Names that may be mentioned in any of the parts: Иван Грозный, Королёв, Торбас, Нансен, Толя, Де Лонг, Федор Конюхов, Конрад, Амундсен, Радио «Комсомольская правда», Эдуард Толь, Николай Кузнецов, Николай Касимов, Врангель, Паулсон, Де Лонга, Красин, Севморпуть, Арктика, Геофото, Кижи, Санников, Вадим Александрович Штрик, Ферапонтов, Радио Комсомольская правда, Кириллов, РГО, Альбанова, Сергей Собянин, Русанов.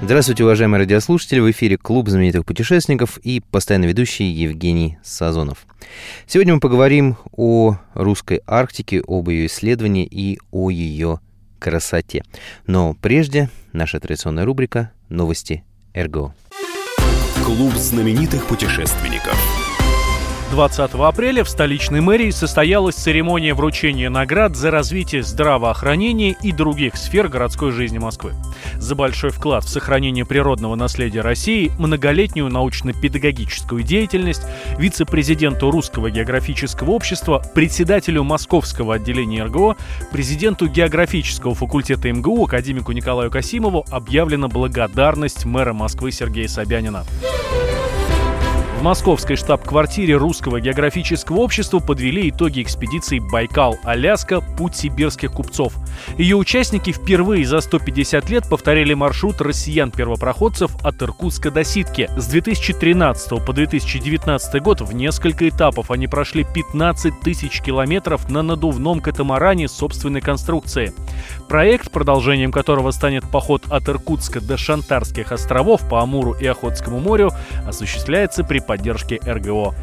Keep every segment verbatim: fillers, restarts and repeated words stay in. Здравствуйте, уважаемые радиослушатели. В эфире Клуб знаменитых путешественников и постоянно ведущий Евгений Сазонов. Сегодня мы поговорим о русской Арктике, об ее исследовании и о ее красоте. Но прежде наша традиционная рубрика «Новости РГО». Клуб знаменитых путешественников. двадцатого апреля в столичной мэрии состоялась церемония вручения наград за развитие здравоохранения и других сфер городской жизни Москвы. За большой вклад в сохранение природного наследия России, многолетнюю научно-педагогическую деятельность, вице-президенту Русского географического общества, председателю Московского отделения РГО, президенту географического факультета эм гэ у, академику Николаю Касимову объявлена благодарность мэра Москвы Сергея Собянина. В московской штаб-квартире Русского географического общества подвели итоги экспедиции «Байкал-Аляска. Путь сибирских купцов». Ее участники впервые за сто пятьдесят лет повторили маршрут россиян-первопроходцев от Иркутска до Ситки. С две тысячи тринадцатого по две тысячи девятнадцатый год в несколько этапов они прошли пятнадцать тысяч километров на надувном катамаране собственной конструкции. Проект, продолжением которого станет поход от Иркутска до Шантарских островов по Амуру и Охотскому морю, осуществляется при поддержки РГО.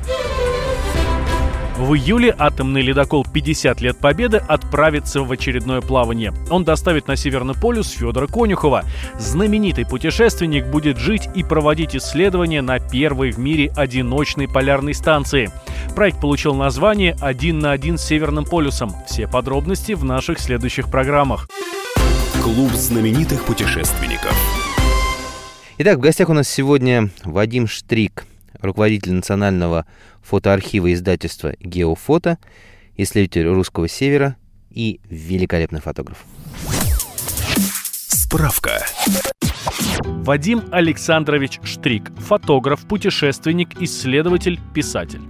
В июле атомный ледокол «пятьдесят лет Победы» отправится в очередное плавание. Он доставит на Северный полюс Федора Конюхова. Знаменитый путешественник будет жить и проводить исследования на первой в мире одиночной полярной станции. Проект получил название «Один на один с Северным полюсом». Все подробности в наших следующих программах. Клуб знаменитых путешественников. Итак, в гостях у нас сегодня Вадим Штрик, руководитель национального фотоархива издательства «Геофото», исследователь русского севера и великолепный фотограф. Справка. Вадим Александрович Штрик – фотограф, путешественник, исследователь, писатель.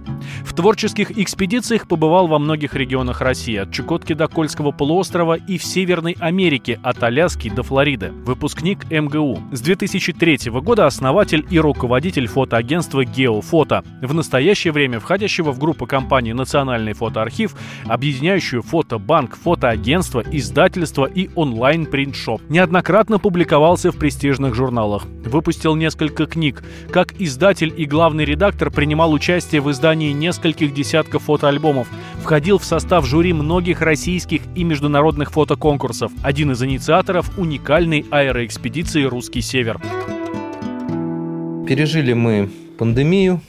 В творческих экспедициях побывал во многих регионах России, от Чукотки до Кольского полуострова и в Северной Америке, от Аляски до Флориды. Выпускник эм гэ у. С две тысячи третьего года основатель и руководитель фотоагентства «Геофото», в настоящее время входящего в группу компании «Национальный фотоархив», объединяющую фотобанк, фотоагентство, издательство и онлайн-принтшоп. Неоднократно публиковался в престижных журналах. Выпустил несколько книг. Как издатель и главный редактор принимал участие в издании нескольких десятков фотоальбомов. Входил в состав жюри многих российских и международных фотоконкурсов. Один из инициаторов уникальной аэроэкспедиции «Русский север». Пережили мы пандемию.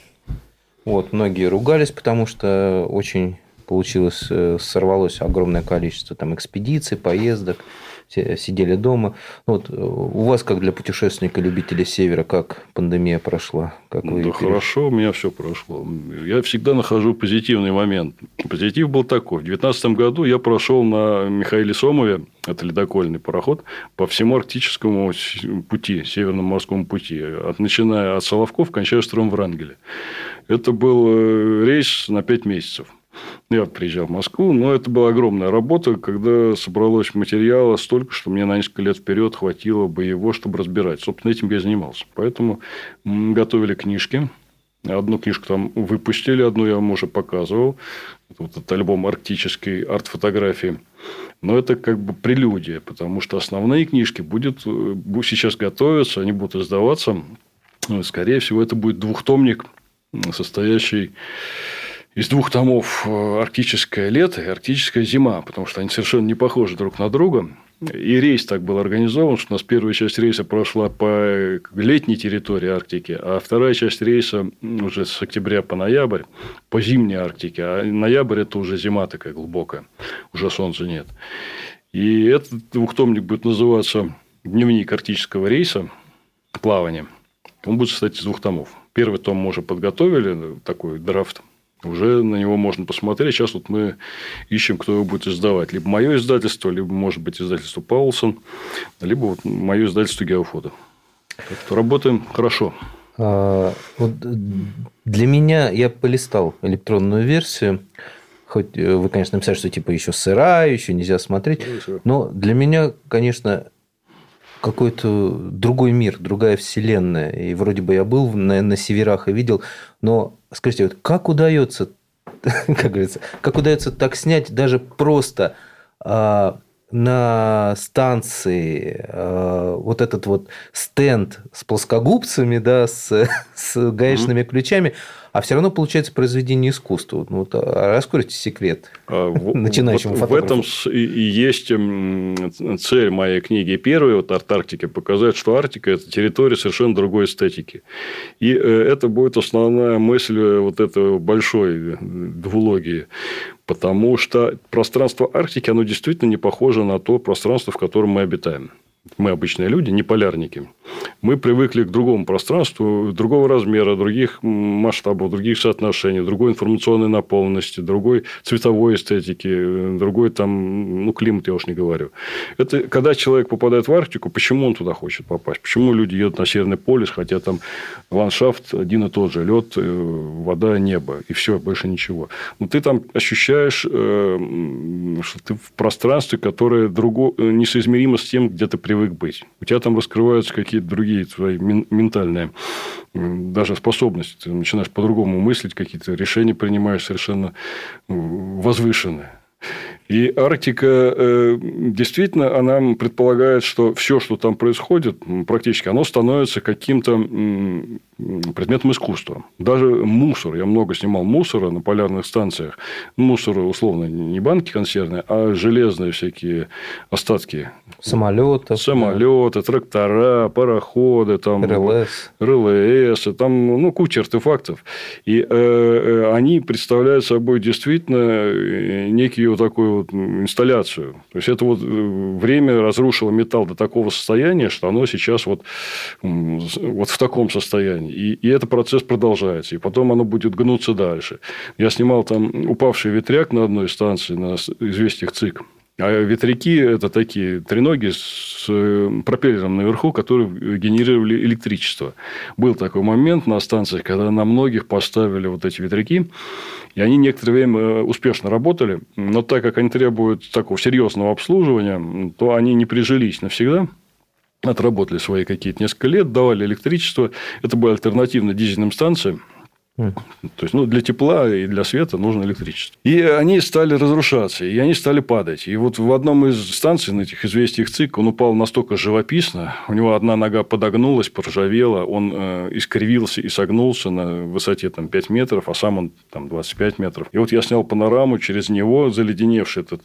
Вот, многие ругались, потому что очень получилось, сорвалось огромное количество там экспедиций, поездок. Сидели дома. Вот у вас, как для путешественника, любителя севера, как пандемия прошла? Как вы да перешли? Хорошо, у меня все прошло. Я всегда нахожу позитивный момент. Позитив был такой. В две тысячи девятнадцатом году я прошел на Михаиле Сомове, это ледокольный пароход, по всему арктическому пути, северному морскому пути, от, начиная от Соловков, кончая островом Врангеля. Это был рейс на пять месяцев. Я приезжал в Москву, но это была огромная работа, когда собралось материала столько, что мне на несколько лет вперед хватило бы его, чтобы разбирать. Собственно, этим я занимался. Поэтому готовили книжки. Одну книжку там выпустили, одну я вам уже показывал. Вот этот альбом «Арктический», арт-фотографии. Но это как бы прелюдия, потому что основные книжки будут сейчас готовятся, они будут издаваться. Скорее всего, это будет двухтомник, состоящий из двух томов «Арктическое лето» и «Арктическая зима», потому что они совершенно не похожи друг на друга. И рейс так был организован, что у нас первая часть рейса прошла по летней территории Арктики, а вторая часть рейса уже с октября по ноябрь по зимней Арктике. А ноябрь – это уже зима такая глубокая, уже солнца нет. И этот двухтомник будет называться «Дневник арктического рейса. Плавание». Он будет состоять из двух томов. Первый том мы уже подготовили, такой драфт. уже на него можно посмотреть. Сейчас вот мы ищем, кто его будет издавать. Либо мое издательство, либо, может быть, издательство Паулсон, либо вот мое издательство «Геофото». Так что работаем хорошо. А, вот для меня, я полистал электронную версию. Хоть вы, конечно, написали, что типа еще сырая, еще нельзя смотреть. Но для меня, конечно, какой-то другой мир, другая вселенная. И вроде бы я был на, на северах и видел. Но скажите, вот как удается, как говорится, как удается так снять даже просто а, на станции а, вот этот вот стенд с плоскогубцами, да, с, с гаечными mm-hmm. ключами, а все равно получается произведение искусства. Ну, вот, раскройте секрет а, начинающему вот фотографу. В этом и есть цель моей книги. Первая вот, «Арт Арктики» – показать, что Арктика – это территория совершенно другой эстетики. И это будет основная мысль вот этой большой двулогии. Потому что пространство Арктики, оно действительно не похоже на то пространство, в котором мы обитаем. Мы обычные люди, не полярники. Мы привыкли к другому пространству, другого размера, других масштабов, других соотношений, другой информационной наполненности, другой цветовой эстетики, другой там, ну, климат, я уж не говорю. Это когда человек попадает в Арктику, почему он туда хочет попасть? Почему люди едут на Северный полюс, хотя там ландшафт один и тот же, лед, вода, небо, и все, больше ничего. Но ты там ощущаешь, что ты в пространстве, которое друго... несоизмеримо с тем, где ты привык быть. У тебя там раскрываются какие-то другие твои ментальные даже способности. Ты начинаешь по-другому мыслить, какие-то решения принимаешь совершенно возвышенные. И Арктика действительно, она предполагает, что все, что там происходит, практически, оно становится каким-то предметом искусства. Даже мусор. Я много снимал мусора на полярных станциях. Мусор, условно, не банки консервные, а железные всякие остатки. Самолеты. Самолеты, трактора, пароходы. Там, РЛС. РЛС. Там, ну, куча артефактов. И они представляют собой действительно некий вот такой вот инсталляцию. То есть, это вот время разрушило металл до такого состояния, что оно сейчас вот, вот в таком состоянии. И, и этот процесс продолжается. И потом оно будет гнуться дальше. Я снимал там упавший ветряк на одной станции, на известиях ЦИК. А ветряки – это такие треноги с пропеллером наверху, которые генерировали электричество. Был такой момент на станциях, когда на многих поставили вот эти ветряки, и они некоторое время успешно работали, но так как они требуют такого серьезного обслуживания, то они не прижились навсегда. Отработали свои какие-то несколько лет, давали электричество. Это были альтернативно дизельным станциям. То есть, ну, для тепла и для света нужно электричество. И они стали разрушаться, и они стали падать. И вот в одном из станций, на этих известиях ЦИК, он упал настолько живописно, у него одна нога подогнулась, поржавела, он э, искривился и согнулся на высоте там, пять метров, а сам он там, двадцать пять метров. И вот я снял панораму, через него заледеневший этот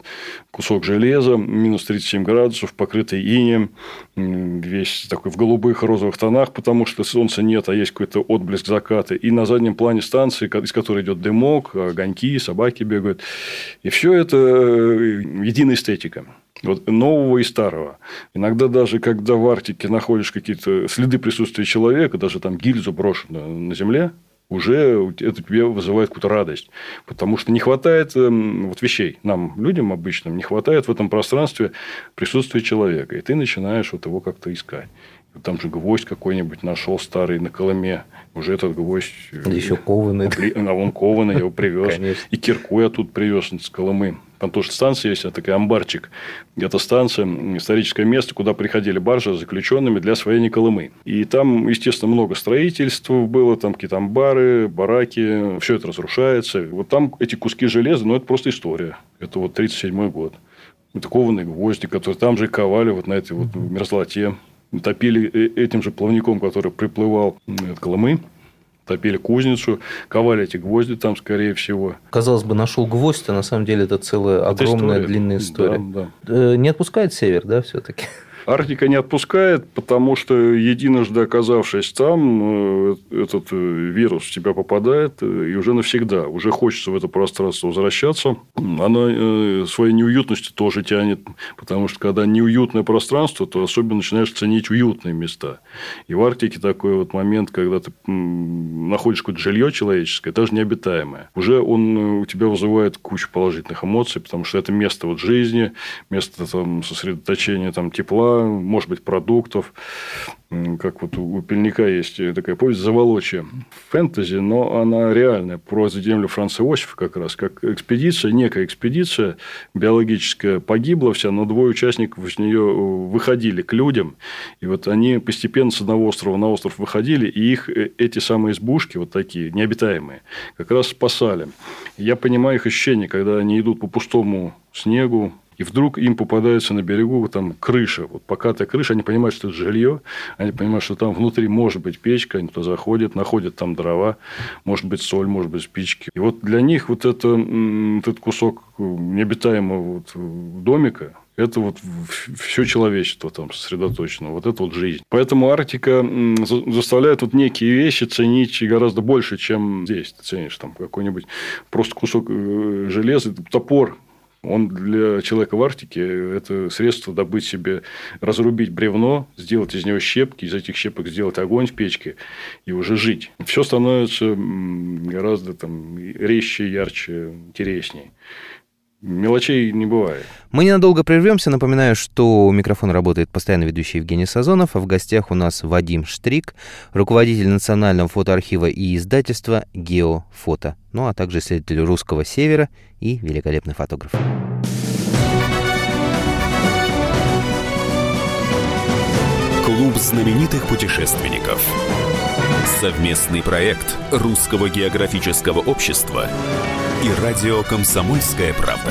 кусок железа, минус тридцать семь градусов, покрытый инеем, весь такой в голубых розовых тонах, потому что солнца нет, а есть какой-то отблеск заката. И на заднем плане в плане станции, из которой идет дымок, огоньки, собаки бегают. И все это единая эстетика. Вот нового и старого. Иногда даже, когда в Арктике находишь какие-то следы присутствия человека, даже там гильзу брошенную на земле, уже это тебе вызывает какую-то радость. Потому что не хватает вот, вещей. Нам, людям обычным, не хватает в этом пространстве присутствия человека. И ты начинаешь вот его как-то искать. Там же гвоздь какой-нибудь нашел старый на Колыме. Уже этот гвоздь... Еще кованый. А он кованый, его привез. Конечно. И кирку я тут привез с Колымы. Там тоже станция есть, а такой амбарчик. Это станция, историческое место, куда приходили баржи с заключенными для освоения Колымы. И там, естественно, много строительства было. Там какие-то амбары, бараки. Все это разрушается. Вот там эти куски железа, ну, это просто история. Это вот тридцать седьмой год. Это кованые гвозди, которые там же ковали вот на этой вот мерзлоте. Топили этим же плавником, который приплывал от Колымы, топили кузницу, ковали эти гвозди там, скорее всего. Казалось бы, нашел гвоздь, а на самом деле это целая это огромная история. Длинная история. Да, да. Не отпускает север, да, все-таки? Арктика не отпускает, потому что, единожды оказавшись там, этот вирус в тебя попадает, и уже навсегда. Уже хочется в это пространство возвращаться. Она своей неуютностью тоже тянет, потому что, когда неуютное пространство, то особенно начинаешь ценить уютные места. И в Арктике такой вот момент, когда ты находишь какое-то жилье человеческое, даже необитаемое. Уже он у тебя вызывает кучу положительных эмоций, потому что это место вот жизни, место там, сосредоточения там, тепла, может быть, продуктов. Как вот у Пильника есть такая повесть «Заволочье». Фэнтези, но она реальная. Про землю Франца Иосифа как раз. Как экспедиция, некая экспедиция биологическая погибла вся, но двое участников из нее выходили к людям. И вот они постепенно с одного острова на остров выходили, и их эти самые избушки, вот такие, необитаемые, как раз спасали. Я понимаю их ощущение, когда они идут по пустому снегу, и вдруг им попадается на берегу там, крыша. Вот покатая крыша, они понимают, что это жилье, они понимают, что там внутри может быть печка, они туда заходят, находят там дрова, может быть, соль, может быть, спички. И вот для них вот, это, вот этот кусок необитаемого вот домика, это вот все человечество там сосредоточено, вот это вот жизнь. Поэтому Арктика заставляет вот некие вещи ценить гораздо больше, чем здесь. Ты ценишь там какой-нибудь просто кусок железа, топор. Он для человека в Арктике – это средство добыть себе, разрубить бревно, сделать из него щепки, из этих щепок сделать огонь в печке и уже жить. Все становится гораздо там, резче, ярче, интереснее. Мелочей не бывает. Мы ненадолго прервемся. Напоминаю, что у микрофона работает постоянно ведущий Евгений Сазонов, а в гостях у нас Вадим Штрик, руководитель национального фотоархива и издательства «Геофото», ну а также исследователь русского севера и великолепный фотограф. Клуб знаменитых путешественников. Совместный проект Русского географического общества и радио «Комсомольская правда».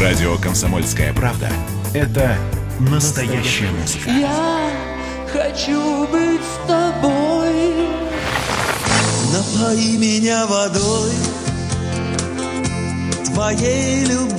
Радио «Комсомольская правда» — это настоящая музыка. Я хочу быть с тобой. Напои меня водой твоей любви.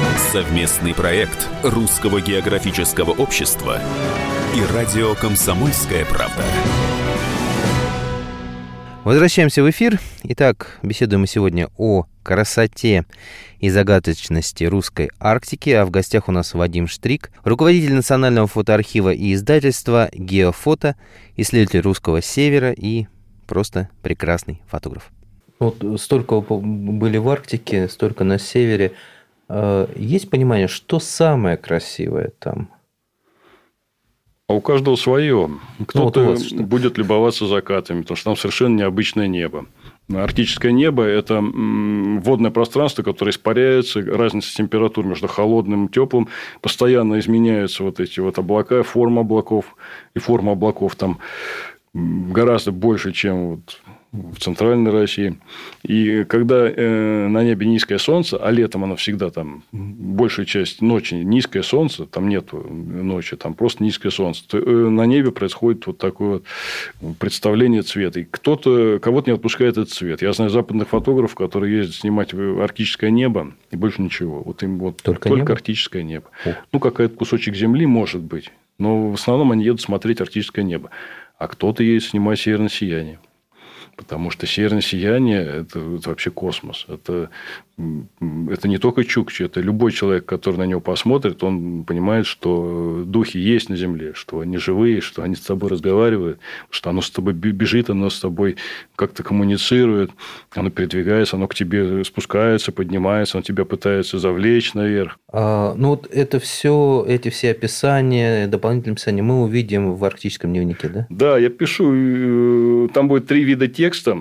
Совместный проект Русского географического общества и радио «Комсомольская правда». Возвращаемся в эфир. Итак, беседуем мы сегодня о красоте и загадочности русской Арктики. А в гостях у нас Вадим Штрик, руководитель национального фотоархива и издательства «Геофото», исследователь русского севера и просто прекрасный фотограф. Вот столько были в Арктике, столько на севере. Есть понимание, что самое красивое там? А у каждого свое. Кто-то ну, вот будет любоваться закатами, потому что там совершенно необычное небо. Арктическое небо – это водное пространство, которое испаряется, разница температур между холодным и теплым, постоянно изменяются вот эти вот облака, форма облаков, и форма облаков там гораздо больше, чем вот в Центральной России. И когда э, на небе низкое солнце, а летом оно всегда там, большая часть ночи низкое солнце, там нет ночи, там просто низкое солнце, то, э, на небе происходит вот такое вот представление цвета. И кто-то, кого-то не отпускает этот цвет. Я знаю западных фотографов, которые ездят снимать арктическое небо, и больше ничего. Вот им вот только, только небо? Арктическое небо. О. Ну, какой-то кусочек земли может быть, но в основном они едут смотреть арктическое небо. А кто-то едет снимать северное сияние. Потому что северное сияние – это, это вообще космос. Это, это не только Чукчи. Это любой человек, который на него посмотрит, он понимает, что духи есть на Земле, что они живые, что они с тобой разговаривают, что оно с тобой бежит, оно с тобой как-то коммуницирует, оно передвигается, оно к тебе спускается, поднимается, оно тебя пытается завлечь наверх. А, ну, вот это все, эти все описания, дополнительные описания мы увидим в «Арктическом дневнике», да? Да, я пишу, там будет три вида текста.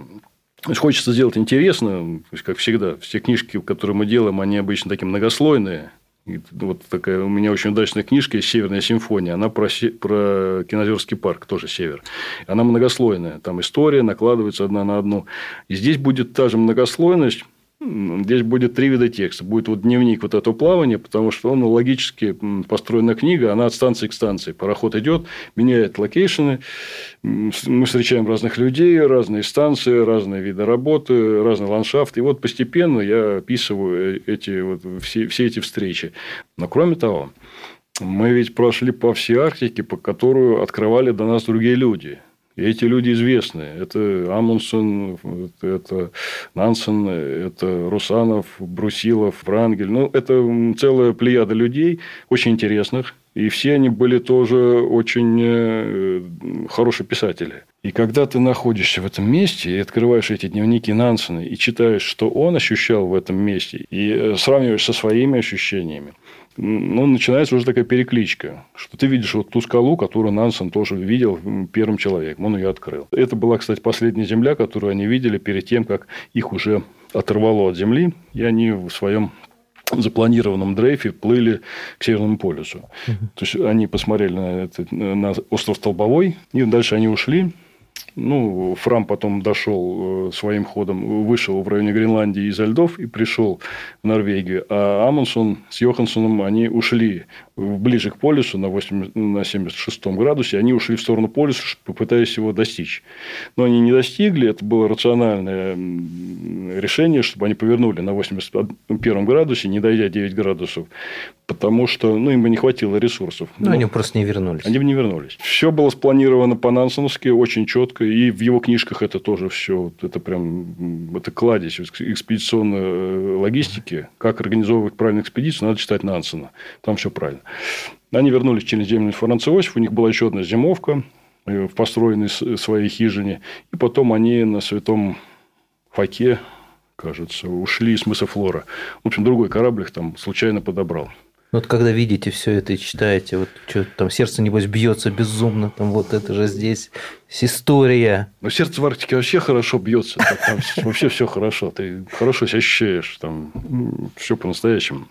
Хочется сделать интересно, как всегда. Все книжки, которые мы делаем, они обычно такие многослойные. И вот такая у меня очень удачная книжка «Северная симфония». Она про, про Кинозерский парк, тоже север. Она многослойная. Там история накладывается одна на одну. И здесь будет та же многослойность. Здесь будет три вида текста. Будет вот дневник вот этого плавания, потому что он логически построена книга, она от станции к станции. Пароход идет, меняет локейшены, мы встречаем разных людей, разные станции, разные виды работы, разный ландшафт. И вот постепенно я описываю эти, вот, все, все эти встречи. Но кроме того, мы ведь прошли по всей Арктике, по которую открывали до нас другие люди. И эти люди известны. Это Амундсен, это Нансен, это Русанов, Брусилов, Врангель. Ну, это целая плеяда людей, очень интересных. И все они были тоже очень хорошие писатели. И когда ты находишься в этом месте и открываешь эти дневники Нансена, и читаешь, что он ощущал в этом месте, и сравниваешь со своими ощущениями, ну, начинается уже такая перекличка, что ты видишь вот ту скалу, которую Нансен тоже видел первым человеком, он ее открыл. Это была, кстати, последняя земля, которую они видели перед тем, как их уже оторвало от земли, и они в своем запланированном дрейфе плыли к Северному полюсу. Uh-huh. То есть, они посмотрели на, это, на остров Столбовой, и дальше они ушли. Ну, Фрам потом дошел своим ходом, вышел в районе Гренландии изо льдов и пришел в Норвегию. А Амундсен с Йоханссоном они ушли ближе к полюсу на, восемьдесят, на семьдесят шестом градусе. Они ушли в сторону полюса, попытаясь его достичь. Но они не достигли. Это было рациональное решение, чтобы они повернули на восемьдесят первом градусе, не дойдя девять градусов. Потому что ну, им бы не хватило ресурсов. Ну, Но они просто не вернулись. Они бы не вернулись. Все было спланировано по-нансеновски, очень четко. И в его книжках это тоже все. Это прям это кладезь экспедиционной логистики. Как организовывать правильную экспедицию, надо читать Нансена. Там все правильно. Они вернулись через земельный Франциосиф. У них была еще одна зимовка в построенной своей хижине. И потом они на Святом Факе, кажется, ушли с мыса Флора. В общем, другой корабль их там случайно подобрал. Вот когда видите все это и читаете, вот что там сердце, небось, бьется безумно, там вот это же здесь история. Ну, сердце в Арктике вообще хорошо бьется, там вообще все хорошо, ты хорошо себя ощущаешь, там все по-настоящему.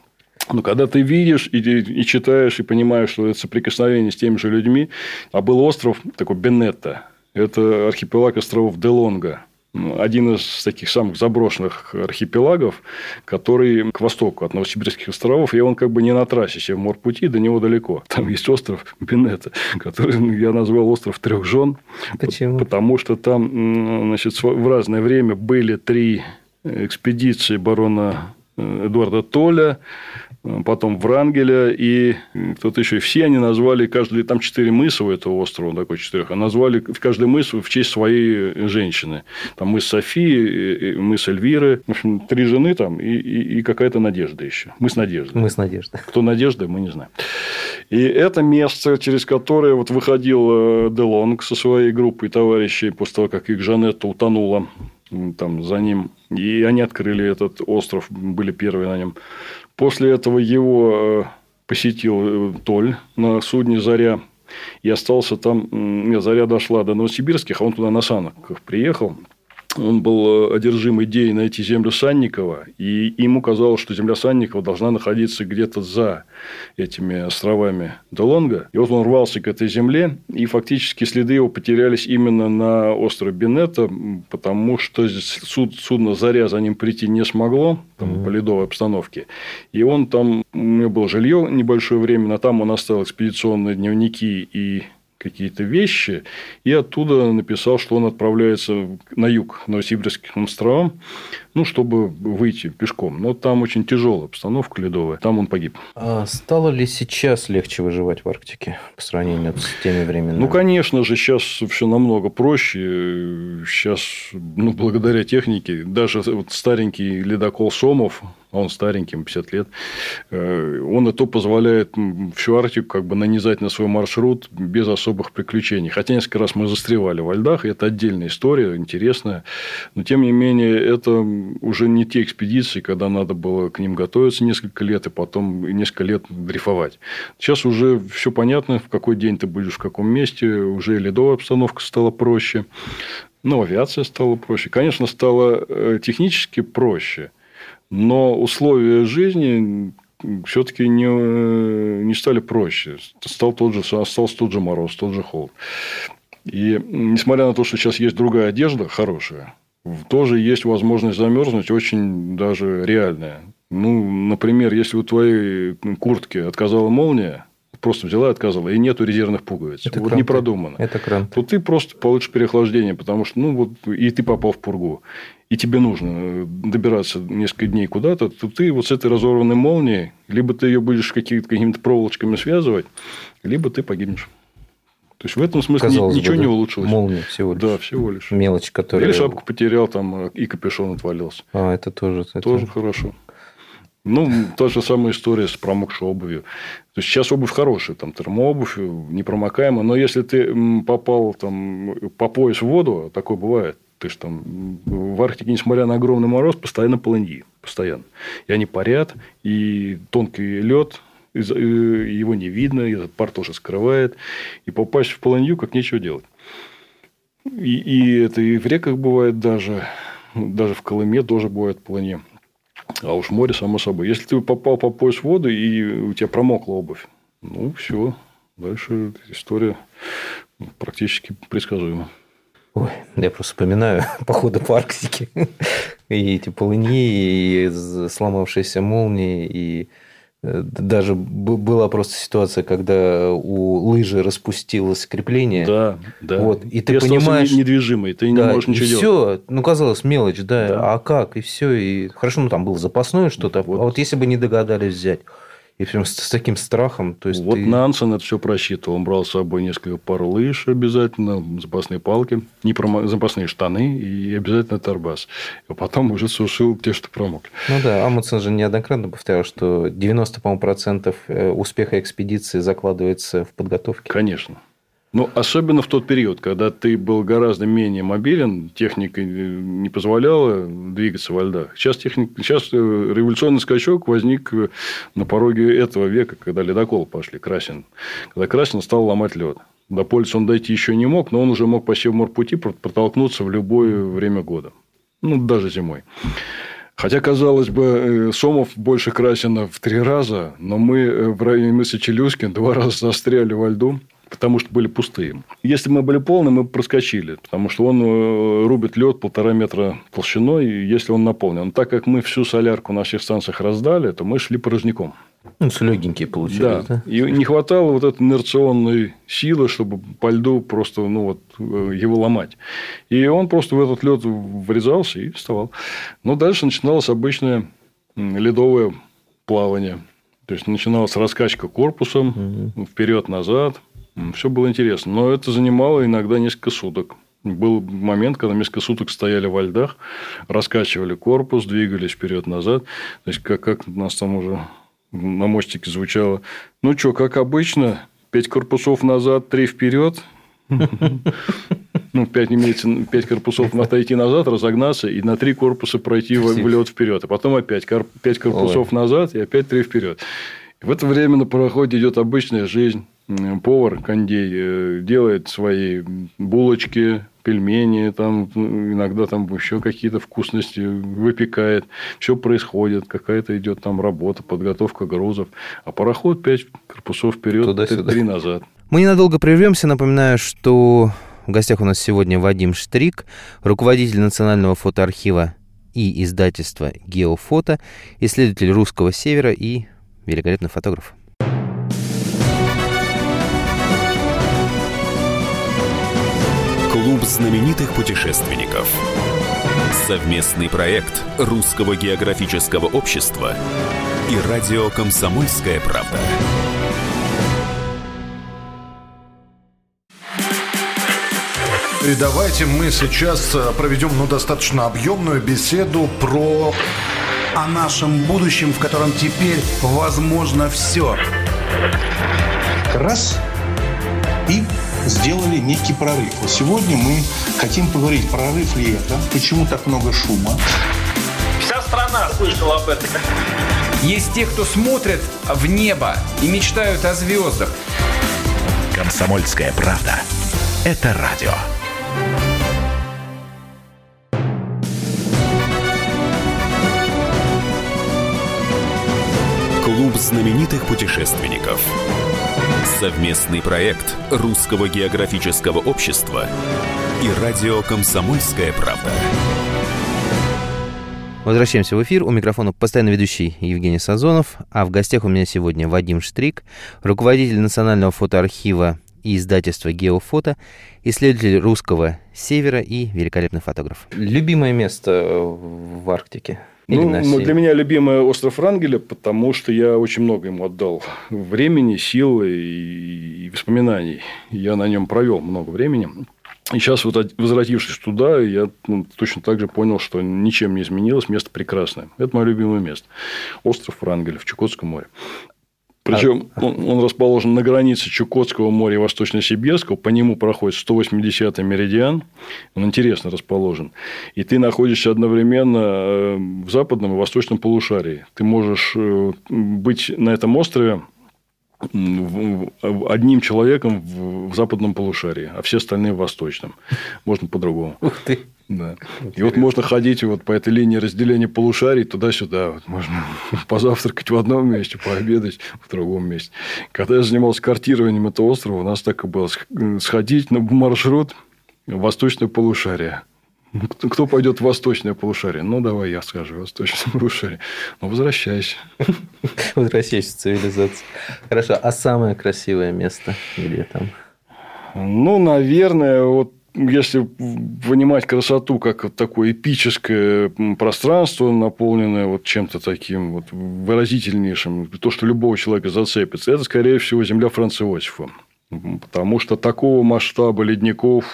Но когда ты видишь и, и читаешь, и понимаешь, что это соприкосновение с теми же людьми, а был остров такой Бенетта, это архипелаг островов Де Лонга. Один из таких самых заброшенных архипелагов, который к востоку от Новосибирских островов, и он как бы не на трассе Севморпути, до него далеко. Там есть остров Бенетта, который я назвал остров трех жен. Почему? Потому что там, значит, в разное время были три экспедиции барона Эдуарда Толя, потом Врангеля и кто-то еще. И все они назвали, каждый, там четыре мыса у этого острова, такой четырех, а назвали каждый мыс в честь своей женщины. Там мыс Софии, мыс Эльвиры. В общем, три жены там и, и, и какая-то Надежда еще. Мыс Надежды. Мыс Надежды. Кто Надежда, мы не знаем. И это место, через которое вот выходил Де Лонг со своей группой товарищей после того, как их Жанетта утонула. Там, за ним. И они открыли этот остров, были первые на нем. После этого его посетил Толь на судне «Заря». И остался там... «Заря» дошла до Новосибирских, а он туда на санках приехал. Он был одержим идеей найти землю Санникова. И ему казалось, что земля Санникова должна находиться где-то за этими островами Де Лонга. И вот он рвался к этой земле. И фактически следы его потерялись именно на острове Бенетта. Потому что суд, судно «Заря» за ним прийти не смогло. Там, mm-hmm. по ледовой обстановке. И он там... У него было жилье небольшое время. А там он оставил экспедиционные дневники и... какие-то вещи, и оттуда написал, что он отправляется на юг, к Новосибирским островам, ну, чтобы выйти пешком. Но там очень тяжелая обстановка ледовая. Там он погиб. А стало ли сейчас легче выживать в Арктике по сравнению с теми временами? Ну, конечно же, сейчас все намного проще. Сейчас, ну, благодаря технике, даже вот старенький ледокол Сомов, а он старенький, пятьдесят лет, он и то позволяет всю Арктику как бы нанизать на свой маршрут без особых приключений. Хотя несколько раз мы застревали во льдах, и это отдельная история, интересная. Но, тем не менее, это уже не те экспедиции, когда надо было к ним готовиться несколько лет, и потом несколько лет дрейфовать. Сейчас уже все понятно, в какой день ты будешь, в каком месте. Уже ледовая обстановка стала проще. Ну, авиация стала проще. Конечно, стало технически проще. Но условия жизни все-таки не, не стали проще. Стал тот же, остался тот же мороз, тот же холод. И несмотря на то, что сейчас есть другая одежда, хорошая, тоже есть возможность замерзнуть, очень даже реальная. Ну, например, если у твоей куртки отказала молния, просто взяла и отказала, и нету резервных пуговиц. Это вот кранты. Не продумано. Это кранты. То ты просто получишь переохлаждение, потому что, ну, вот, и ты попал в пургу. И тебе нужно добираться несколько дней куда-то, то ты вот с этой разорванной молнией, либо ты ее будешь какими-то проволочками связывать, либо ты погибнешь. То есть в этом смысле казалось ничего бы, да, не улучшилось. Молния всего лишь. Да, всего лишь. Мелочь, которая... Или шапку потерял, там, и капюшон отвалился. А, это тоже... Это... Тоже хорошо. Ну, та же самая история с промокшей обувью. То есть сейчас обувь хорошая, там термообувь, непромокаемая, но если ты попал там, по пояс в воду, такое бывает, ты же там в Арктике, несмотря на огромный мороз, постоянно полыньи, постоянно. И они парят, и тонкий лед, его не видно, и этот пар тоже скрывает, и попасть в полынью как нечего делать. И, и это и в реках бывает даже, даже в Колыме тоже бывает полынья. А уж море, само собой. Если ты попал по пояс в воду, и у тебя промокла обувь, ну, все. Дальше история практически предсказуема. Ой, я просто вспоминаю походы по Арктике. И эти полыньи, и сломавшиеся молнии, и... Даже была просто ситуация, когда у лыжи распустилось крепление. Да, да. Вот, и ты, ты понимаешь... недвижимый, ты да, не можешь ничего все, делать. Все, ну, казалось, мелочь, да, да. А как, и все. И... Хорошо, ну, там было запасное что-то. Вот. А вот если бы не догадались взять. И прям с, с таким страхом... То есть вот ты... Нансен это все просчитывал. Он брал с собой несколько пар лыж обязательно, запасные палки, не пром... запасные штаны и обязательно торбас. А потом уже сушил те, что промокли. Ну, да. Амундсен же неоднократно повторял, что девяносто, по-моему, процентов успеха экспедиции закладывается в подготовке. Конечно. Ну, особенно в тот период, когда ты был гораздо менее мобилен, техника не позволяла двигаться во льдах. Сейчас, техник... Сейчас революционный скачок возник на пороге этого века, когда ледоколы пошли, Красин. Когда Красин стал ломать лед. До полюса он дойти еще не мог, но он уже мог по севморпути протолкнуться в любое время года. Ну, даже зимой. Хотя, казалось бы, Сомов больше Красина в три раза, но мы в районе мыса Челюскин два раза застряли во льду. Потому что были пустые. Если бы мы были полны, мы бы проскочили. Потому что он рубит лед полтора метра толщиной, если он наполнен. Но так как мы всю солярку на всех станциях раздали, то мы шли порожняком. Ну, с легенькие получились. Да. Да? И не хватало вот этой инерционной силы, чтобы по льду просто ну, вот, его ломать. И он просто в этот лед врезался и вставал. Но дальше начиналось обычное ледовое плавание. То есть начиналась раскачка корпусом, угу. Вперед-назад. Все было интересно. Но это занимало иногда несколько суток. Был момент, когда несколько суток стояли во льдах, раскачивали корпус, двигались вперед-назад. То есть, как, как у нас там уже на мостике звучало. Ну, что, как обычно, пять корпусов назад, три вперед. Ну, пять имеется, пять корпусов отойти назад, разогнаться и на три корпуса пройти в лед вперед. А потом опять пять корпусов назад и опять три вперед. В это время на пароходе идет обычная жизнь. Повар, кондей, делает свои булочки, пельмени, там, иногда там еще какие-то вкусности выпекает. Все происходит, какая-то идет там работа, подготовка грузов. А пароход пять корпусов вперед, туда-сюда. Три назад. Мы ненадолго прервемся. Напоминаю, что в гостях у нас сегодня Вадим Штрик, руководитель Национального фотоархива и издательства «Геофото», исследователь русского севера и великолепный фотограф. Клуб знаменитых путешественников. Совместный проект Русского географического общества и радио «Комсомольская правда». И давайте мы сейчас проведем, ну, достаточно объемную беседу про... о нашем будущем, в котором теперь возможно все. Раз и... сделали некий прорыв. Вот сегодня мы хотим поговорить, прорыв ли это, почему так много шума. Вся страна слышала об этом. Есть те, кто смотрят в небо и мечтают о звездах. Комсомольская правда. Это радио. Клуб знаменитых путешественников. Совместный проект Русского географического общества и радио «Комсомольская правда». Возвращаемся в эфир. У микрофона постоянно ведущий Евгений Сазонов. А в гостях у меня сегодня Вадим Штрик, руководитель Национального фотоархива и издательства «Геофото», исследователь русского севера и великолепный фотограф. Любимое место в Арктике? Ну, для меня любимый остров Врангеля, потому что я очень много ему отдал времени, сил и воспоминаний. Я на нем провел много времени. И сейчас, вот, возвратившись туда, я точно так же понял, что ничем не изменилось. Место прекрасное. Это мое любимое место. Остров Врангеля в Чукотском море. Причем он, он расположен на границе Чукотского моря и Восточно-Сибирского. По нему проходит сто восьмидесятый меридиан. Он интересно расположен. И ты находишься одновременно в западном и восточном полушарии. Ты можешь быть на этом острове одним человеком в западном полушарии, а все остальные в восточном. Можно по-другому. Ух ты. Да. И вот можно ходить вот по этой линии разделения полушарий туда-сюда. Вот можно позавтракать в одном месте, пообедать в другом месте. Когда я занимался картированием этого острова, у нас так и было. Сходить на маршрут в восточное полушарие. Кто пойдет в восточное полушарие? Ну, давай я скажу, восточное полушарие. Ну, возвращайся. Возвращайся в цивилизацию. Хорошо. А самое красивое место где там? Ну, наверное, вот... Если понимать красоту как такое эпическое пространство, наполненное вот чем-то таким вот выразительнейшим, то, что любого человека зацепится, это, скорее всего, земля Франца Иосифа. Потому что такого масштаба ледников,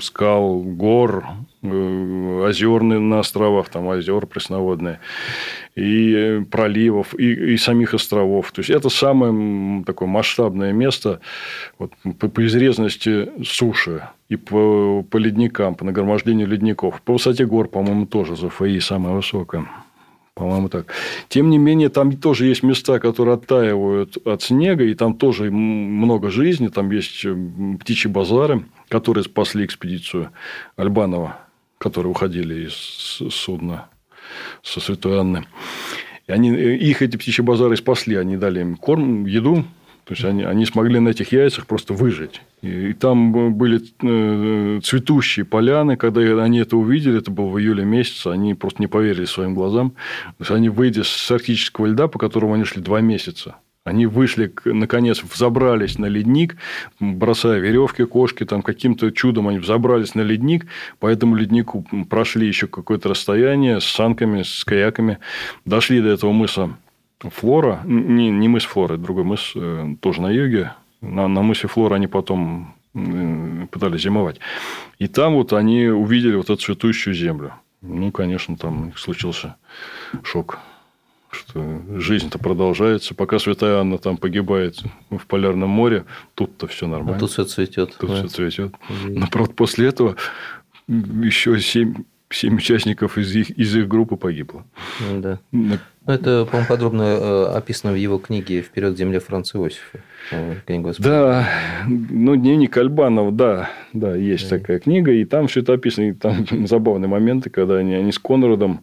скал, гор, озерные на островах, там озера пресноводные, и проливов, и, и самих островов. То есть, это самое такое масштабное место вот, по, по изрезанности суши и по, по ледникам, по нагромождению ледников. По высоте гор, по-моему, тоже ЗФИ самая высокая. По-моему, так. Тем не менее, там тоже есть места, которые оттаивают от снега, и там тоже много жизни. Там есть птичьи базары, которые спасли экспедицию Альбанова, которые уходили из судна со Святой Анны. И они, их эти птичьи базары спасли. Они дали им корм, еду. То есть, они, они смогли на этих яйцах просто выжить. И, и там были цветущие поляны. Когда они это увидели, это было в июле месяце, они просто не поверили своим глазам. То есть, они, выйдя с арктического льда, по которому они шли два месяца, они вышли, наконец, взобрались на ледник, бросая веревки, кошки, там каким-то чудом они взобрались на ледник, по этому леднику прошли еще какое-то расстояние с санками, с каяками, дошли до этого мыса Флора, не, не мыс Флора, это другой мыс, тоже на юге, на, на мысе Флора они потом пытались зимовать, и там вот они увидели вот эту цветущую землю, ну, конечно, там случился шок. Что жизнь-то продолжается. Пока Святая Анна там погибает в Полярном море, тут-то все нормально. А тут все цветет. Тут да. все цветет. Но, правда, после этого еще семь, семь участников из их, из их группы погибло. Да. Но... Это, по-моему, подробно описано в его книге «Вперед к земле Франца Иосифа». Да, ну, дневник Альбанова, да, да, есть да. такая книга, и там все это описано. И там забавные моменты, когда они, они с Конрадом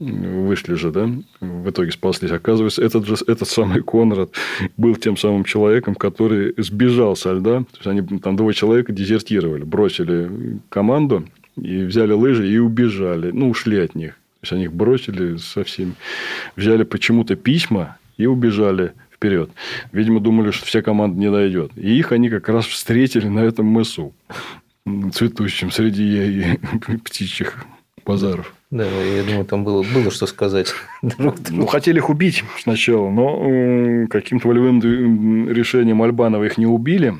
вышли же, да, в итоге спаслись. Оказывается, этот же, этот самый Конрад был тем самым человеком, который сбежал со льда. То есть, они там двое человека дезертировали, бросили команду, и взяли лыжи и убежали. Ну, ушли от них. То есть, они их бросили со всеми. Взяли почему-то письма и убежали вперед. Видимо, думали, что вся команда не дойдет. И их они как раз встретили на этом мысу, цветущем среди птичьих Базаров. Да, я думаю, там было, было что сказать друг другу. Ну, хотели их убить сначала, но каким-то волевым решением Альбанова их не убили.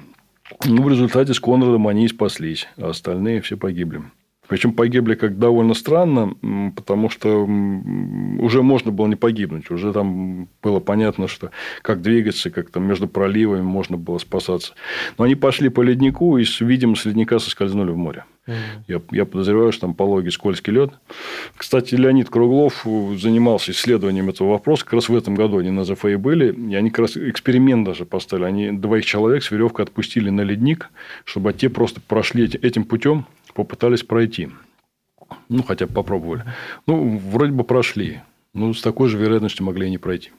Ну, в результате с Конрадом они и спаслись, а остальные все погибли. Причем погибли как довольно странно, потому что уже можно было не погибнуть. Уже там было понятно, что как двигаться, как там между проливами можно было спасаться. Но они пошли по леднику и, видимо, с ледника соскользнули в море. Mm-hmm. Я, я подозреваю, что там пологий скользкий лед. Кстати, Леонид Круглов занимался исследованием этого вопроса. Как раз в этом году они на ЗФИ были. И они как раз эксперимент даже поставили. Они двоих человек с веревкой отпустили на ледник, чтобы те просто прошли этим путем. Попытались пройти. Ну, хотя бы попробовали. Ну, вроде бы прошли. Но с такой же вероятностью могли и не пройти.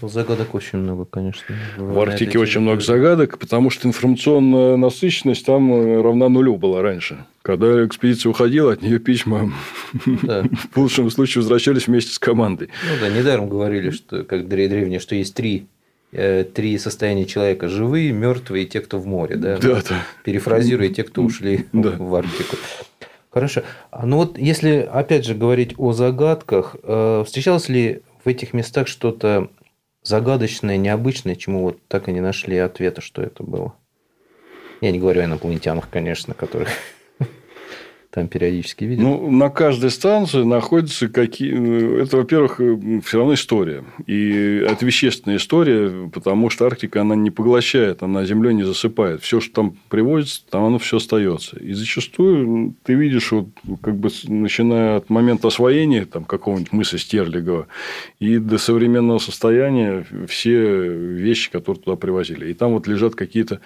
Ну, загадок очень много, конечно. В Арктике очень много загадок, потому что информационная насыщенность там равна нулю была раньше. Когда экспедиция уходила, от нее письма да. в лучшем случае возвращались вместе с командой. Ну да, недаром говорили, что как древние, что есть три. Три состояния человека: живые, мертвые и те, кто в море. Да? Да, да. Перефразируя те, кто ушли да. в Арктику. Хорошо. Ну вот, если опять же говорить о загадках, встречалось ли в этих местах что-то загадочное, необычное, чему вот так и не нашли ответа, что это было? Я не говорю о инопланетянах, конечно, которых там периодически видят. Ну, на каждой станции находятся какие... Это, во-первых, все равно история. И это вещественная история, потому что Арктика, она не поглощает, она землей не засыпает. Все, что там приводится, там оно все остается. И зачастую ты видишь, вот, как бы, начиная от момента освоения там, какого-нибудь мыса Стерлигова и до современного состояния все вещи, которые туда привозили. И там вот лежат какие-то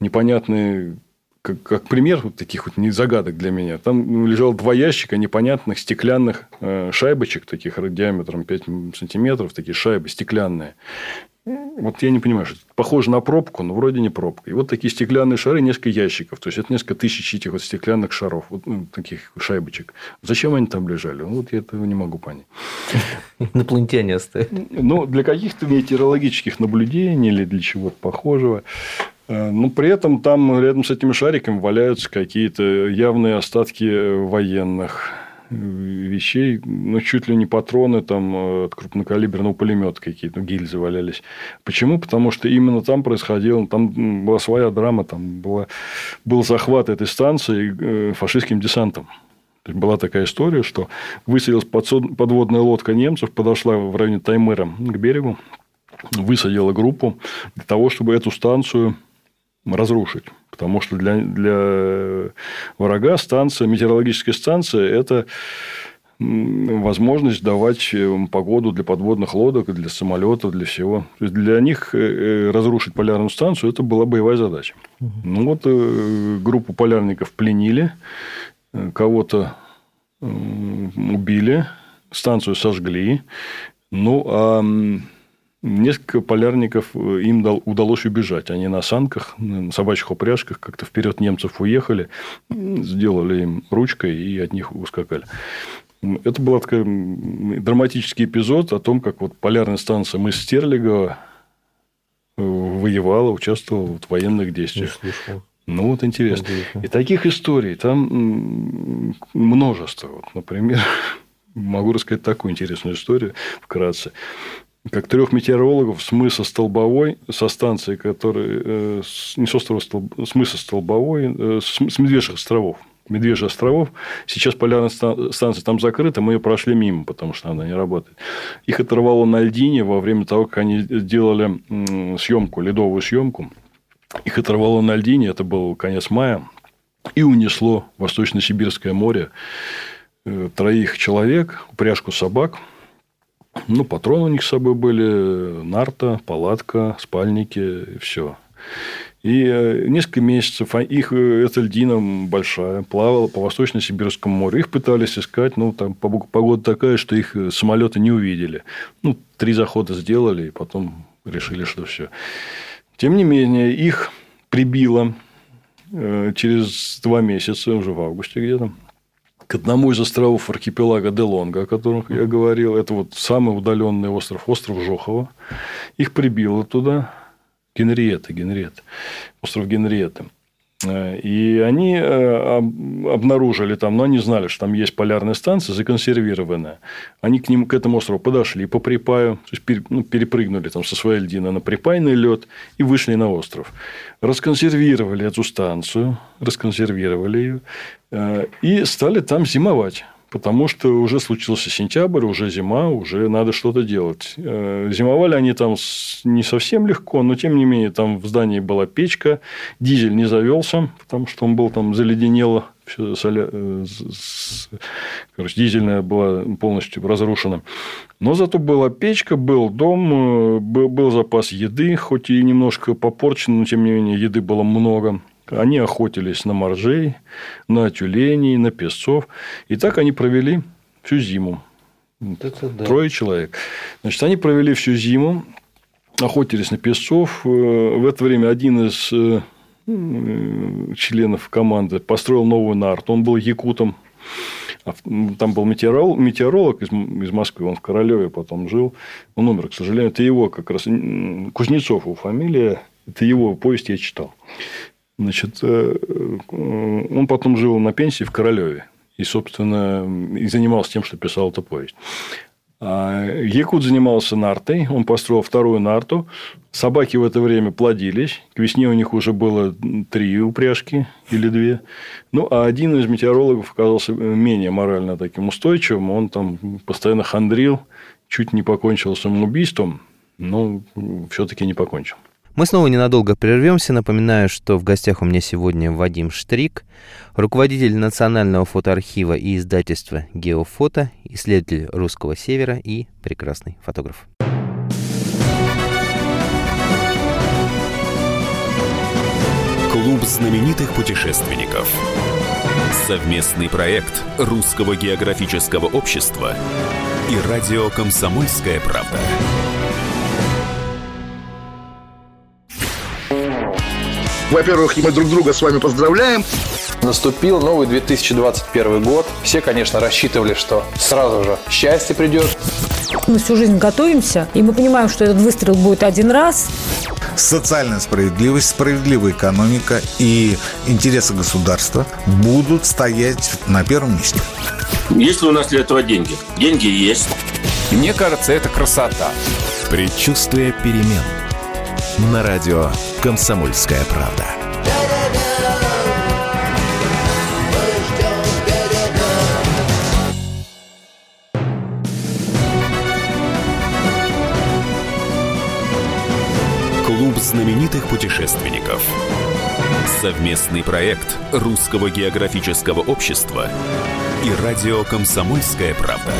непонятные... Как, как пример вот таких вот загадок для меня. Там лежал два ящика непонятных стеклянных шайбочек, таких диаметром пять сантиметров, такие шайбы стеклянные. Вот я не понимаю, что это похоже на пробку, но вроде не пробка. И вот такие стеклянные шары, несколько ящиков. То есть, это несколько тысяч этих вот стеклянных шаров, вот таких шайбочек. Зачем они там лежали? Вот я этого не могу понять. Инопланетяне оставили. Ну, для каких-то метеорологических наблюдений или для чего-то похожего. Но при этом там рядом с этими шариками валяются какие-то явные остатки военных вещей. Ну, чуть ли не патроны там, от крупнокалиберного пулемета какие-то, гильзы валялись. Почему? Потому что именно там происходило... Там была своя драма, там была, был захват этой станции фашистским десантом. То есть, была такая история, что высадилась подводная лодка немцев, подошла в районе Таймыра к берегу, высадила группу для того, чтобы эту станцию... разрушить. Потому что для, для врага станция, метеорологическая станция – это возможность давать погоду для подводных лодок, для самолетов, для всего. То есть, для них разрушить полярную станцию – это была боевая задача. Угу. Ну, вот группу полярников пленили, кого-то убили, станцию сожгли. Ну, а... Несколько полярников им удалось убежать. Они на санках, на собачьих упряжках как-то вперед немцев уехали, сделали им ручкой и от них ускакали. Это был такой драматический эпизод о том, как вот полярная станция мыс Стерлигова воевала, участвовала в военных действиях. Ну, вот интересно. И таких историй там множество. Вот, например, могу рассказать такую интересную историю вкратце. Как трех метеорологов с мыса Столбовой, со станции, которая... Не с острова Столбовой, с мыса Столбовой, с Медвежьих островов. Медвежьих островов. Сейчас полярная станция там закрыта, мы ее прошли мимо, потому что она не работает. Их оторвало на льдине во время того, как они делали съемку, ледовую съемку. Их оторвало на льдине, это был конец мая, и унесло в Восточно-Сибирское море троих человек, упряжку собак. Ну, патроны у них с собой были, нарта, палатка, спальники, все. И несколько месяцев их, эта льдина большая, плавала по Восточно-Сибирскому морю. Их пытались искать, ну, там погода такая, что их самолеты не увидели. Ну, три захода сделали, и потом решили, что все. Тем не менее, их прибило через два месяца, уже в августе где-то, к одному из островов архипелага Де Лонга, о котором я говорил. Это вот самый удаленный остров, остров Жохова. Их прибило туда. Генриетта, Генриетта. Остров Генриетта. И они обнаружили там, но они знали, что там есть полярная станция законсервированная. Они к, ним, к этому острову подошли по припаю, то есть перепрыгнули там со своей льдины на припайный лед и вышли на остров. Расконсервировали эту станцию, расконсервировали ее и стали там зимовать. Потому что уже случился сентябрь, уже зима, уже надо что-то делать. Зимовали они там не совсем легко, но, тем не менее, там в здании была печка, дизель не завелся, потому что он был там заледенело, короче, дизельная была полностью разрушена. Но зато была печка, был дом, был запас еды, хоть и немножко попорчен, но, тем не менее, еды было много. Они охотились на моржей, на тюленей, на песцов. И так они провели всю зиму. Это да. Трое человек. Значит, они провели всю зиму, охотились на песцов. В это время один из членов команды построил новую нарту. Он был якутом. Там был метеоролог из Москвы, он в Королёве потом жил. Он умер, к сожалению. Это его как раз... Кузнецов его фамилия. Это его повесть я читал. Значит, он потом жил на пенсии в Королёве и, собственно, и занимался тем, что писал эту повесть. Якут занимался нартой, он построил вторую нарту. Собаки в это время плодились. К весне у них уже было три упряжки или две. Ну, а один из метеорологов оказался менее морально таким устойчивым. Он там постоянно хандрил, чуть не покончил самоубийством, но все-таки не покончил. Мы снова ненадолго прервемся. Напоминаю, что в гостях у меня сегодня Вадим Штрик, руководитель Национального фотоархива и издательства «Геофото», исследователь русского севера и прекрасный фотограф. Клуб знаменитых путешественников. Совместный проект Русского географического общества и радио «Комсомольская правда». Во-первых, мы друг друга с вами поздравляем. Наступил новый две тысячи двадцать первый год. Все, конечно, рассчитывали, что сразу же счастье придет. Мы всю жизнь готовимся, и мы понимаем, что этот выстрел будет один раз. Социальная справедливость, справедливая экономика и интересы государства будут стоять на первом месте. Есть ли у нас для этого деньги? Деньги есть. Мне кажется, это красота. Предчувствие перемен. На радио «Комсомольская правда». Клуб знаменитых путешественников. Совместный проект Русского географического общества и радио «Комсомольская правда».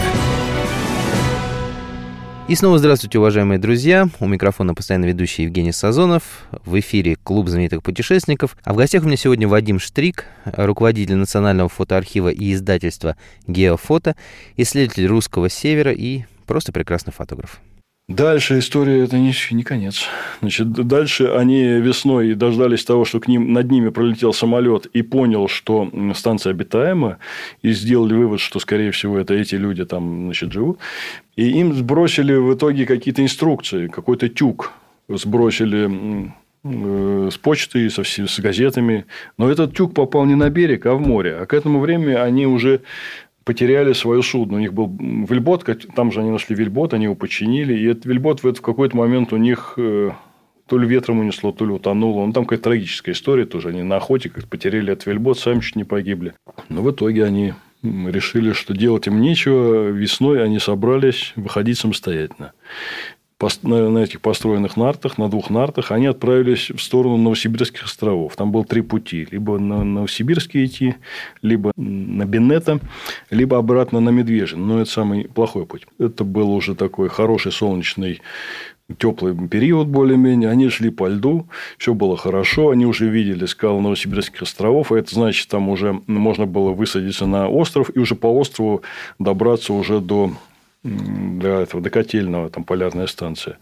И снова здравствуйте, уважаемые друзья. У микрофона постоянно ведущий Евгений Сазонов. В эфире «Клуб знаменитых путешественников». А в гостях у меня сегодня Вадим Штрик, руководитель Национального фотоархива и издательства «Геофото», исследователь русского севера и просто прекрасный фотограф. Дальше история – это не, не конец. Значит, дальше они весной дождались того, что к ним, над ними пролетел самолет и понял, что станция обитаема, и сделали вывод, что, скорее всего, это эти люди там, значит, живут. И им сбросили в итоге какие-то инструкции, какой-то тюк сбросили с почты, со, с газетами. Но этот тюк попал не на берег, а в море. А к этому времени они уже... потеряли свое судно. У них был вельбот, там же они нашли вельбот, они его починили. И этот вельбот в какой-то момент у них то ли ветром унесло, то ли утонуло. Ну, там какая-то трагическая история тоже. Они на охоте как-то потеряли этот вельбот, сами чуть не погибли. Но в итоге они решили, что делать им нечего. Весной они собрались выходить самостоятельно. На этих построенных нартах, на двух нартах, они отправились в сторону Новосибирских островов. Там было три пути. Либо на Новосибирске идти, либо на Бенето, либо обратно на Медвежин. Но это самый плохой путь. Это был уже такой хороший солнечный... теплый период более-менее, они шли по льду, все было хорошо, они уже видели скалы Новосибирских островов, а это значит, там уже можно было высадиться на остров и уже по острову добраться уже до, до, этого, до Котельного, там полярная станция.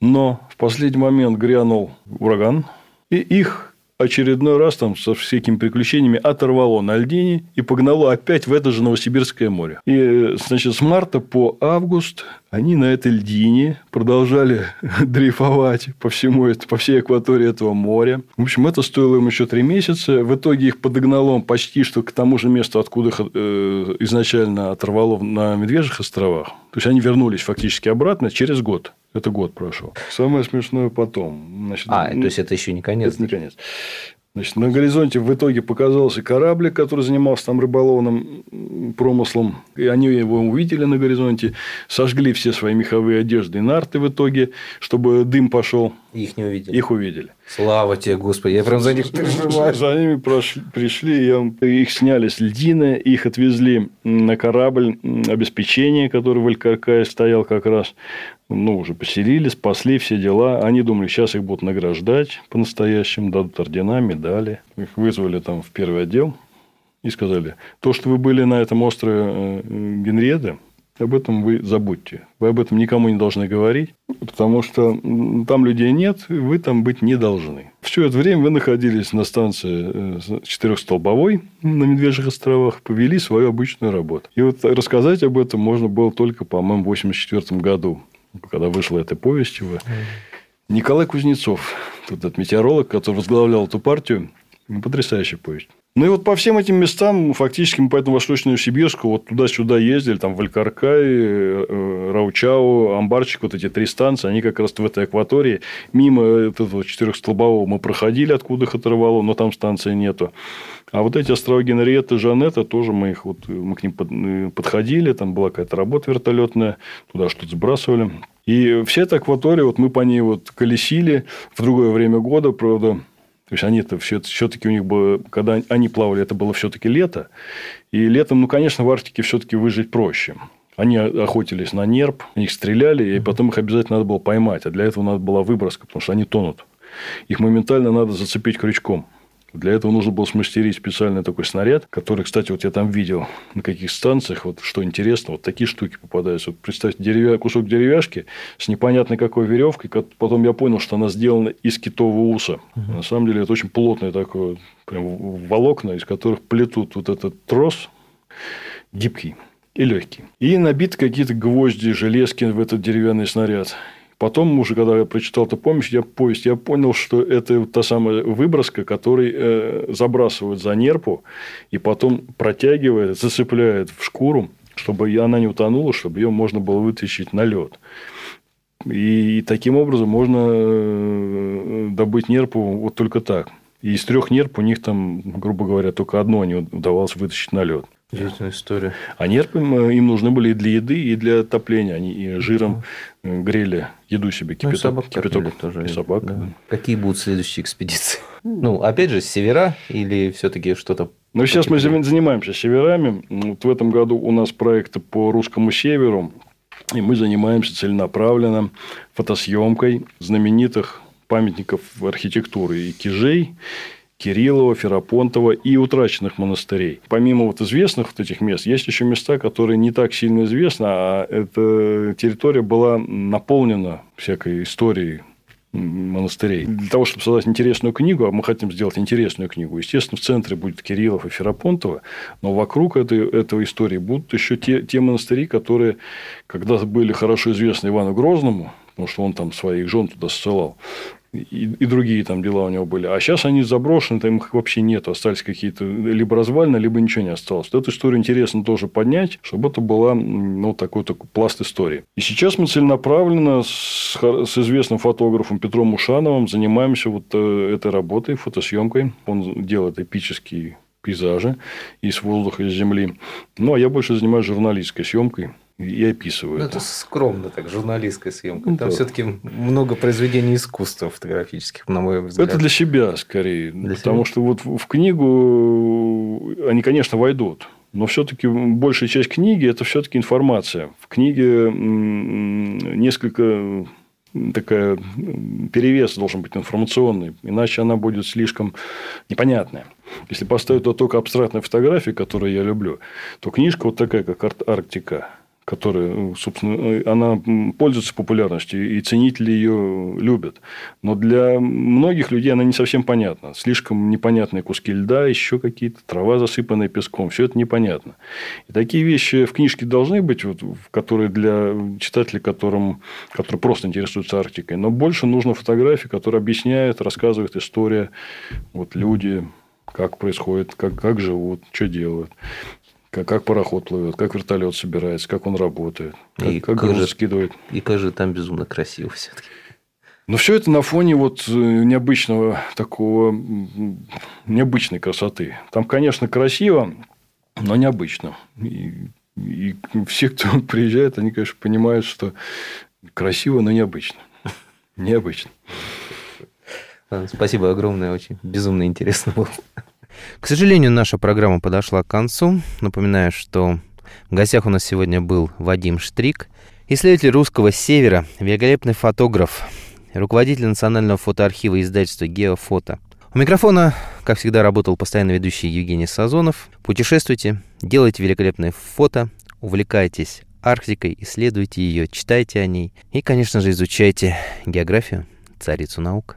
Но в последний момент грянул ураган, и их очередной раз там со всякими приключениями оторвало на льдине и погнало опять в это же Новосибирское море. И, значит, с марта по август они на этой льдине продолжали дрейфовать по всему, по всей акватории этого моря. В общем, это стоило им еще три месяца. В итоге их подогнало почти что к тому же месту, откуда их изначально оторвало на Медвежьих островах. То есть, они вернулись фактически обратно через год. Это год прошел. Самое смешное потом. Значит, а, ну, то есть, это еще не конец? Это не конец. Значит, на горизонте в итоге показался кораблик, который занимался там рыболовным промыслом. И они его увидели на горизонте, сожгли все свои меховые одежды и нарты в итоге, чтобы дым пошел. Их не увидели. Их увидели. Слава тебе, Господи. Я прям за них переживаю. За ними прошли, пришли, и их сняли с льдины, их отвезли на корабль обеспечения, который в Алькаркае стоял как раз. Ну, уже поселили, спасли, все дела. Они думали, сейчас их будут награждать по-настоящему, дадут ордена, медали. Их вызвали там в первый отдел и сказали, то, что вы были на этом острове Генриеда, об этом вы забудьте. Вы об этом никому не должны говорить, потому что там людей нет, и вы там быть не должны. Все это время вы находились на станции четырехстолбовой на Медвежьих островах, повели свою обычную работу. И вот рассказать об этом можно было только, по-моему, в восемьдесят четвёртом году, когда вышла эта повесть его. Николай Кузнецов, этот метеоролог, который возглавлял эту партию, потрясающая повесть. Ну, и вот по всем этим местам, фактически, мы по этому Восточному Сибирску, вот туда-сюда ездили, там, в Алькаркай, Раучау, Амбарчик, вот эти три станции, они как раз в этой акватории, мимо этого четырехстолбового мы проходили, откуда их оторвало, но там станции нету. А вот эти острова Генриетта, Жанетта, тоже мы, их, вот, мы к ним подходили, там была какая-то работа вертолетная, туда что-то сбрасывали. И вся эта акватория, вот мы по ней вот колесили в другое время года, правда. То есть, они-то все-таки у них было, когда они плавали, это было все-таки лето. И летом, ну, конечно, в Арктике все-таки выжить проще. Они охотились на нерп, их стреляли, и потом их обязательно надо было поймать. А для этого надо была выброска, потому что они тонут. Их моментально надо зацепить крючком. Для этого нужно было смастерить специальный такой снаряд, который, кстати, вот я там видел на каких станциях, вот что интересно, вот такие штуки попадаются. Вот представьте, деревя... кусок деревяшки с непонятной какой веревкой, потом я понял, что она сделана из китового уса. Угу. На самом деле, это очень плотное такое прям волокна, из которых плетут вот этот трос гибкий и легкий. И набиты какие-то гвозди, железки в этот деревянный снаряд. Потом, уже когда я прочитал эту помощь, я, повесть, я понял, что это та самая выброска, которой забрасывают за нерпу и потом протягивают, зацепляют в шкуру, чтобы она не утонула, чтобы ее можно было вытащить на лед. И таким образом можно добыть нерпу вот только так. И из трех нерп у них там, грубо говоря, только одно не удавалось вытащить на лед. Удивительная история. А нерпы им нужны были и для еды, и для отопления. Они и жиром да. грели еду себе, кипяток. Ну, и собак кипяток тоже. И собак. Да. Какие будут следующие экспедиции? Ну, опять же, севера или все-таки что-то... Ну, сейчас мы занимаемся северами. Вот в этом году у нас проекты по русскому северу. И мы занимаемся целенаправленно фотосъемкой знаменитых памятников архитектуры и кижей, Кириллова, Ферапонтова и утраченных монастырей. Помимо вот известных вот этих мест, есть еще места, которые не так сильно известны, а эта территория была наполнена всякой историей монастырей. Для того, чтобы создать интересную книгу, а мы хотим сделать интересную книгу, естественно, в центре будет Кириллов и Ферапонтова, но вокруг этой, этой истории будут еще те, те монастыри, которые когда-то были хорошо известны Ивану Грозному, потому что он там своих жен туда ссылал. И, и другие там дела у него были. А сейчас они заброшены, там их вообще нет. Остались какие-то либо развалины, либо ничего не осталось. Вот эту историю интересно тоже поднять, чтобы это была ну, такой, такой пласт истории. И сейчас мы целенаправленно с, с известным фотографом Петром Ушановым занимаемся вот этой работой, фотосъемкой. Он делает эпические пейзажи из воздуха, из земли. Ну, а я больше занимаюсь журналистской съемкой. И описываю. Ну, это скромно так, журналистская съемка. Ну, там да. все-таки много произведений искусства фотографических, на мой взгляд. Это для себя скорее. Для потому себя? Что вот в книгу они, конечно, войдут. Но все-таки большая часть книги это все-таки информация. В книге несколько такая перевес должен быть информационный, иначе она будет слишком непонятная. Если поставить только абстрактные фотографии, которые я люблю, то книжка вот такая, как «Арктика». которая, собственно, она пользуется популярностью, и ценители ее любят. Но для многих людей она не совсем понятна. Слишком непонятные куски льда, еще какие-то, трава, засыпанная песком. Все это непонятно. И такие вещи в книжке должны быть, вот, которые для читателей, которым, которые просто интересуются Арктикой. Но больше нужно фотографии, которые объясняют, рассказывают историю, вот, люди, как происходит, как, как живут, что делают. Как пароход плывет, как вертолет собирается, как он работает, как, и как груз скидывает. И как же там безумно красиво все-таки. Но все это на фоне вот необычного такого, необычной красоты. Там, конечно, красиво, но необычно. И, и все, кто приезжает, они, конечно, понимают, что красиво, но необычно. Необычно. Спасибо огромное, очень безумно интересно было. К сожалению, наша программа подошла к концу. Напоминаю, что в гостях у нас сегодня был Вадим Штрик, исследователь русского севера, великолепный фотограф, руководитель национального фотоархива издательства «Геофото». У микрофона, как всегда, работал постоянно ведущий Евгений Сазонов. Путешествуйте, делайте великолепные фото, увлекайтесь Арктикой, исследуйте ее, читайте о ней и, конечно же, изучайте географию, царицу наук.